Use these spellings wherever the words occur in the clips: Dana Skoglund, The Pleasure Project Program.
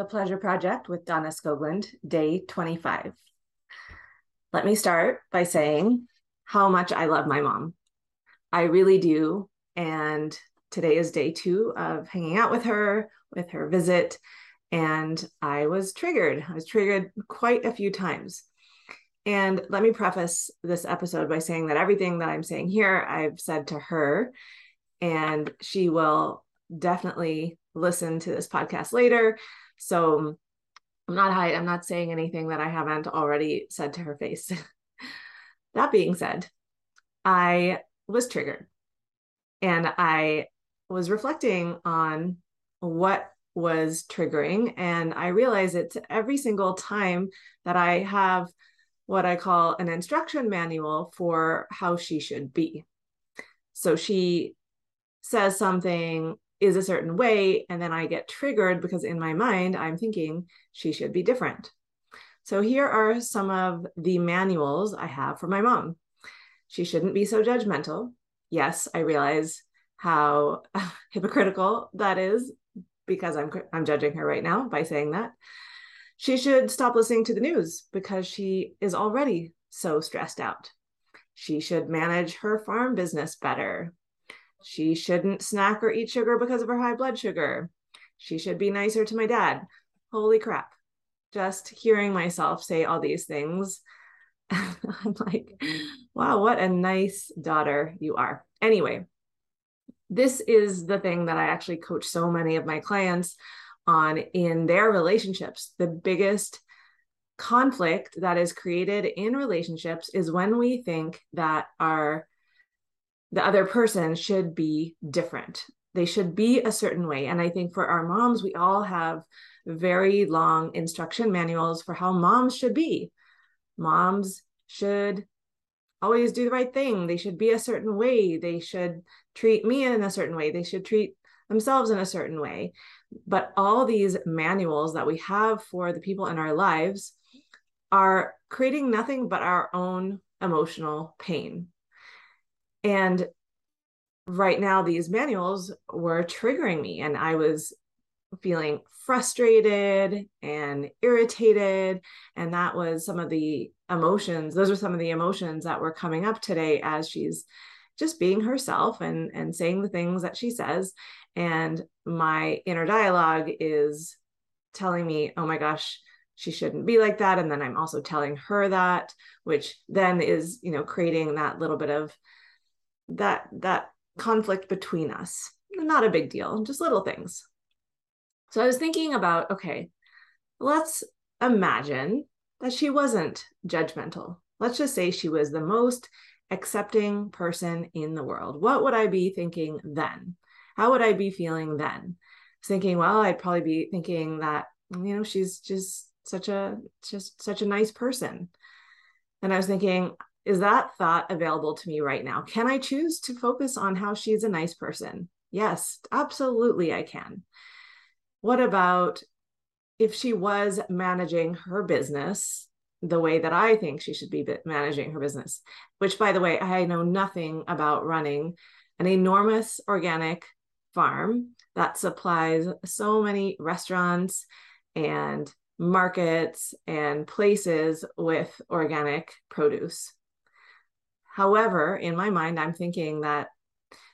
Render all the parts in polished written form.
The Pleasure Project with Dana Skoglund, day 25. Let me start by saying how much I love my mom. I really do. And today is day 2 of hanging out with her visit. And I was triggered. I was triggered quite a few times. And let me preface this episode by saying that everything that I'm saying here, I've said to her, and she will definitely listen to this podcast later. So I'm not saying anything that I haven't already said to her face. That being said, I was triggered and I was reflecting on what was triggering. And I realized it's every single time that I have what I call an instruction manual for how she should be. So she says something is a certain way, and then I get triggered because in my mind, I'm thinking she should be different. So here are some of the manuals I have for my mom. She shouldn't be so judgmental. Yes, I realize how hypocritical that is because I'm judging her right now by saying that. She should stop listening to the news because she is already so stressed out. She should manage her farm business better. She shouldn't snack or eat sugar because of her high blood sugar. She should be nicer to my dad. Holy crap. Just hearing myself say all these things, I'm like, wow, what a nice daughter you are. Anyway, this is the thing that I actually coach so many of my clients on in their relationships. The biggest conflict that is created in relationships is when we think that the other person should be different. They should be a certain way. And I think for our moms, we all have very long instruction manuals for how moms should be. Moms should always do the right thing. They should be a certain way. They should treat me in a certain way. They should treat themselves in a certain way. But all these manuals that we have for the people in our lives are creating nothing but our own emotional pain. And right now, these manuals were triggering me, and I was feeling frustrated and irritated. And that was some of the emotions. Those were some of the emotions that were coming up today as she's just being herself and saying the things that she says. And my inner dialogue is telling me, oh my gosh, she shouldn't be like that. And then I'm also telling her that, which then is, creating that little bit of that conflict between us. Not a big deal, just little things. So I was thinking about, okay, let's imagine that she wasn't judgmental. Let's just say she was the most accepting person in the world. What would I be thinking then? How would I be feeling then? I was thinking, well, I'd probably be thinking that, she's just such a nice person. And I was thinking, is that thought available to me right now? Can I choose to focus on how she's a nice person? Yes, absolutely I can. What about if she was managing her business the way that I think she should be managing her business, which, by the way, I know nothing about running an enormous organic farm that supplies so many restaurants and markets and places with organic produce. However, in my mind, I'm thinking that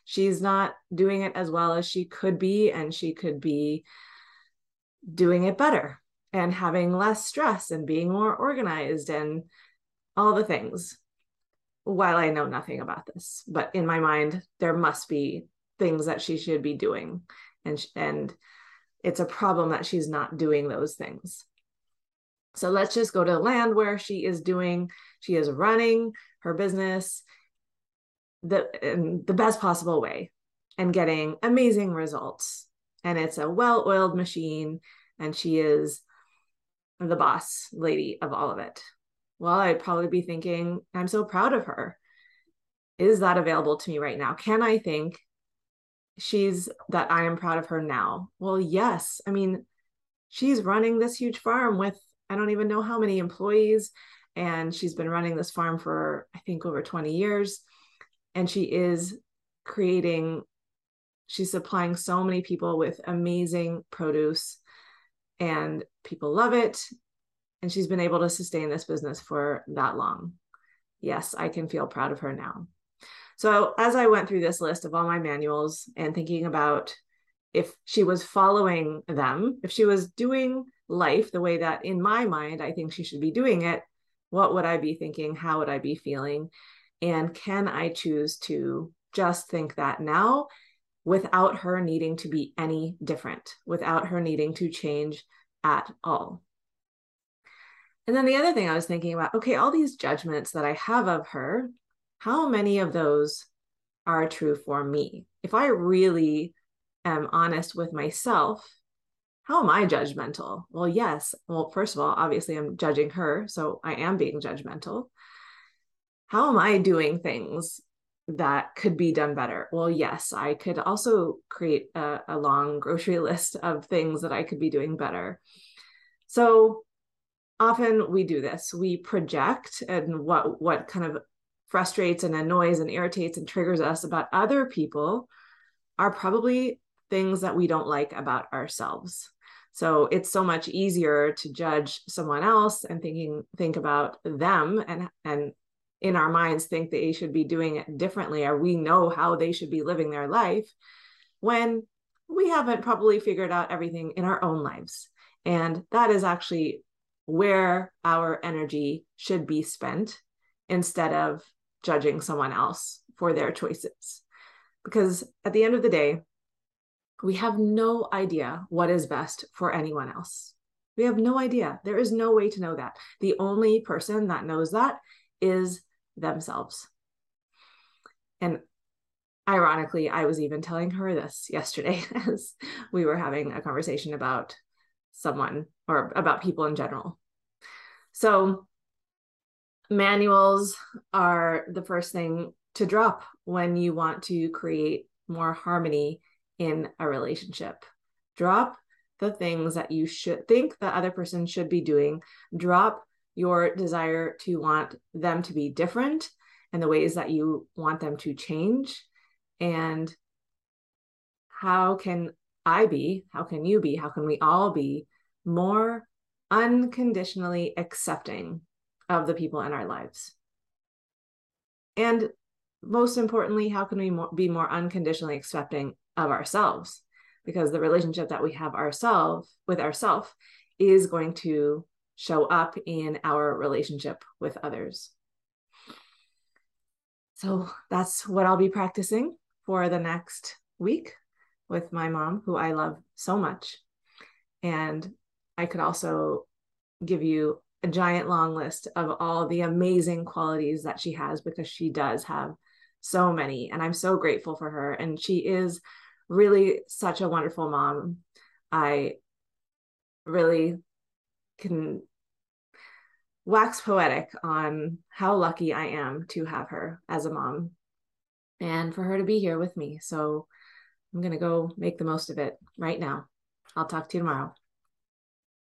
she's not doing it as well as she could be, and she could be doing it better and having less stress and being more organized and all the things. While I know nothing about this, but in my mind, there must be things that she should be doing, and it's a problem that she's not doing those things. So let's just go to the land where she is running her business in the best possible way and getting amazing results. And it's a well-oiled machine and she is the boss lady of all of it. Well, I'd probably be thinking, I'm so proud of her. Is that available to me right now? Can I think that I am proud of her now? Well, yes. I mean, she's running this huge farm with I don't even know how many employees, and she's been running this farm for, I think, over 20 years. And she's supplying so many people with amazing produce and people love it. And she's been able to sustain this business for that long. Yes, I can feel proud of her now. So as I went through this list of all my manuals and thinking about if she was following them, if she was doing life the way that in my mind, I think she should be doing it, what would I be thinking? How would I be feeling? And can I choose to just think that now without her needing to be any different, without her needing to change at all? And then the other thing I was thinking about, okay, all these judgments that I have of her, how many of those are true for me? If I really am honest with myself, how am I judgmental? Well, yes. Well, first of all, obviously I'm judging her, so I am being judgmental. How am I doing things that could be done better? Well, yes, I could also create a long grocery list of things that I could be doing better. So often we do this. We project and what kind of frustrates and annoys and irritates and triggers us about other people are probably things that we don't like about ourselves. So it's so much easier to judge someone else and think about them and in our minds think they should be doing it differently, or we know how they should be living their life, when we haven't probably figured out everything in our own lives. And that is actually where our energy should be spent, instead of judging someone else for their choices. Because at the end of the day, we have no idea what is best for anyone else. We have no idea. There is no way to know that. The only person that knows that is themselves. And ironically, I was even telling her this yesterday as we were having a conversation about someone or about people in general. So manuals are the first thing to drop when you want to create more harmony in a relationship. Drop the things that you should think the other person should be doing. Drop your desire to want them to be different and the ways that you want them to change. And how can I be, how can you be, how can we all be more unconditionally accepting of the people in our lives? And most importantly, how can we be more unconditionally accepting of ourselves? Because the relationship that we have with ourselves is going to show up in our relationship with others. So that's what I'll be practicing for the next week with my mom, who I love so much. And I could also give you a giant long list of all the amazing qualities that she has, because she does have so many, and I'm so grateful for her. And she is really such a wonderful mom. I really can wax poetic on how lucky I am to have her as a mom and for her to be here with me. So I'm going to go make the most of it right now. I'll talk to you tomorrow.